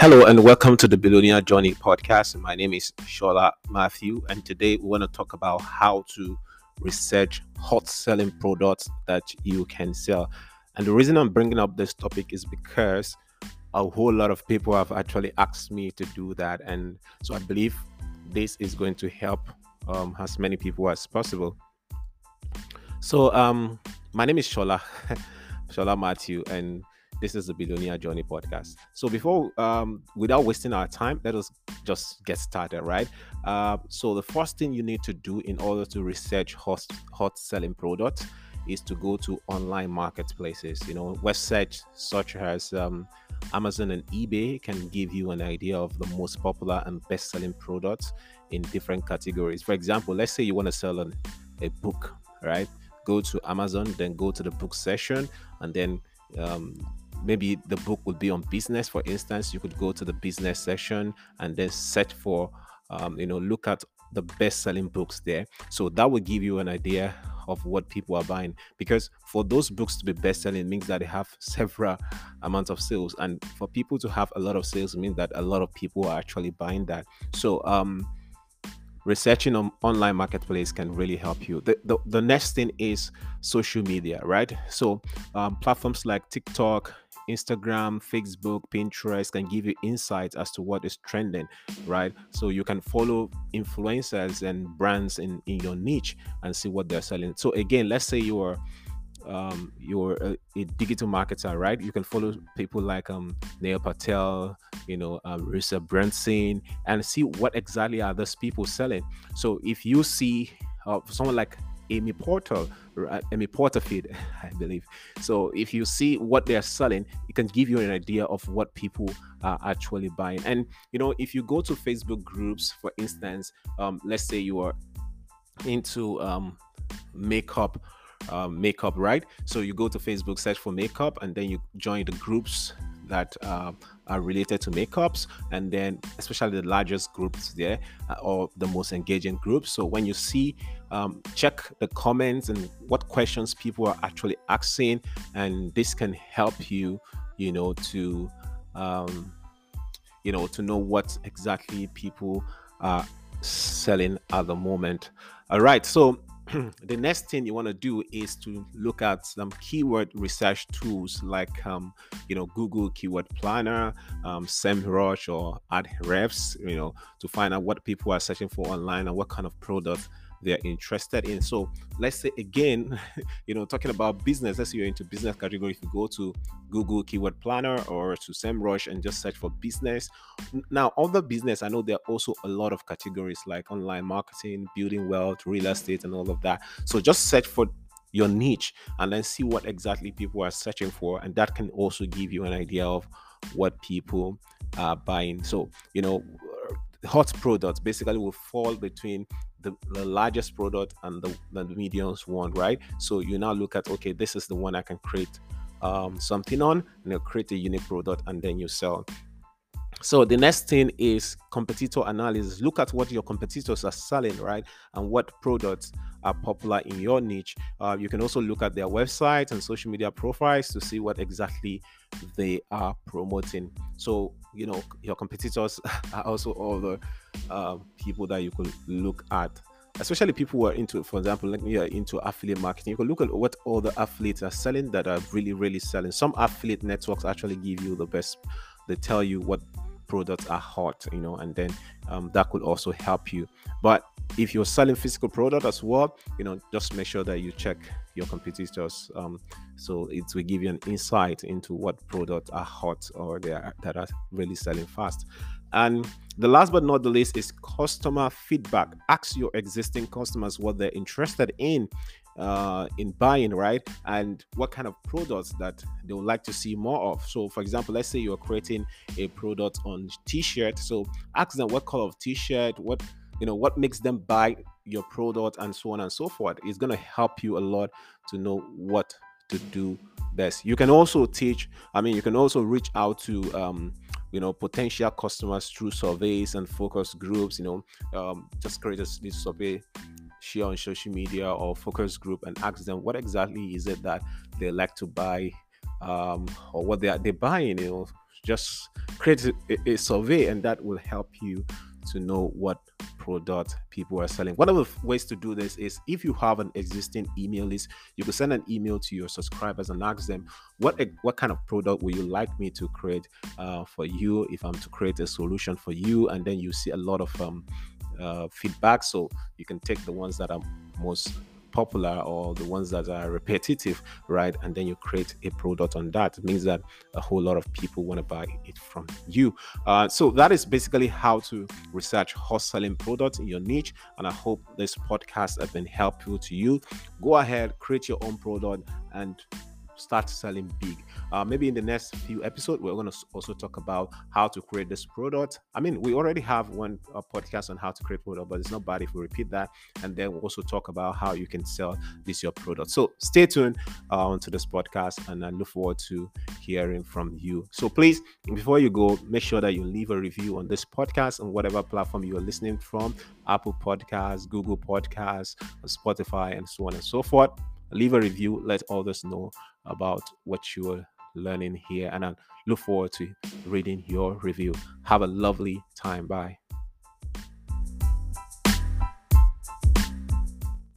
Hello and welcome to the Billionaire Journey Podcast. My name is Sola Mathew, and today we want to talk about how to research hot selling products that you can sell. And the reason I'm bringing up this topic is because a whole lot of people have actually asked me to do that, and so I believe this is going to help as many people as possible. So my name is Sola Mathew, and this is the Billionaire Journey Podcast. So before, without wasting our time, let us just get started, right? So the first thing you need to do in order to research hot selling products is to go to online marketplaces. You know, websites such as Amazon and eBay can give you an idea of the most popular and best-selling products in different categories. For example, let's say you want to sell a book, right? Go to Amazon, then go to the book section, and then maybe the book would be on business. For instance, you could go to the business section and then search for, look at the best-selling books there. So that will give you an idea of what people are buying, because for those books to be best-selling means that they have several amounts of sales, and for people to have a lot of sales means that a lot of people are actually buying that. So researching on online marketplace can really help you. The next thing is social media, right? So platforms like TikTok, Instagram, Facebook, Pinterest can give you insights as to what is trending, right? So you can follow influencers and brands in your niche and see what they're selling. So again, let's say you're a digital marketer, right? You can follow people like Neil Patel, Risa Branson, and see what exactly are those people selling. So if you see someone like Amy Porterfield, I believe. So if you see what they're selling, it can give you an idea of what people are actually buying. And, if you go to Facebook groups, for instance, let's say you are into makeup, right? So you go to Facebook, search for makeup, and then you join the groups that are related to makeups, and then especially the largest groups there, or the most engaging groups. So when you see, check the comments and what questions people are actually asking, and this can help you, to know what exactly people are selling at the moment. All right, so the next thing you want to do is to look at some keyword research tools like, Google Keyword Planner, SEMRush, or Ahrefs, to find out what people are searching for online and what kind of products they're interested in. So let's say again, talking about business, let's say you're into business category, if you go to Google Keyword Planner or to SEMrush and just search for business. Now, under business, I know there are also a lot of categories like online marketing, building wealth, real estate, and all of that. So just search for your niche and then see what exactly people are searching for, and that can also give you an idea of what people are buying. So, hot products basically will fall between the largest product and the medium one, right? So you now look at, okay, this is the one I can create something on, and you'll create a unique product and then you sell. So the next thing is competitor analysis. Look at what your competitors are selling, right? And what products are popular in your niche. You can also look at their websites and social media profiles to see what exactly they are promoting. So, your competitors are also other people that you could look at. Especially people who are into, for example, like me, are into affiliate marketing. You can look at what all the affiliates are selling that are really, really selling. Some affiliate networks actually give you the best. They tell you what products are hot, and then that could also help you. But if you're selling physical product as well, just make sure that you check your competitors. So it will give you an insight into what products are hot or that are really selling fast. And the last but not the least is customer feedback. Ask your existing customers what they're interested in buying, right? And what kind of products that they would like to see more of. So for example, let's say you're creating a product on t-shirt. So ask them what color of t-shirt, what makes them buy your product, and so on and so forth. It's going to help you a lot to know what to do best. You can also reach out to potential customers through surveys and focus groups. Just create a survey, share on social media or focus group, and ask them what exactly is it that they like to buy, or what they're buying. Just create a survey, and that will help you to know what product people are selling. One of the ways to do this is if you have an existing email list, you can send an email to your subscribers and ask them, what kind of product would you like me to create for you if I'm to create a solution for you? And then you see a lot of feedback, so you can take the ones that are most popular or the ones that are repetitive, right? And then you create a product on that. It means that a whole lot of people want to buy it from you. So that is basically how to research hot selling products in your niche, and I hope this podcast has been helpful to you. Go ahead, create your own product and start selling big. Maybe in the next few episodes, we're going to also talk about how to create this product. I mean, we already have one podcast on how to create product, but it's not bad if we repeat that. And then we'll also talk about how you can sell this your product. So stay tuned to this podcast, and I look forward to hearing from you. So please, before you go, make sure that you leave a review on this podcast on whatever platform you are listening from, Apple Podcasts, Google Podcasts, Spotify, and so on and so forth. Leave a review, let others know about what you're learning here, and I look forward to reading your review. Have a lovely time. Bye.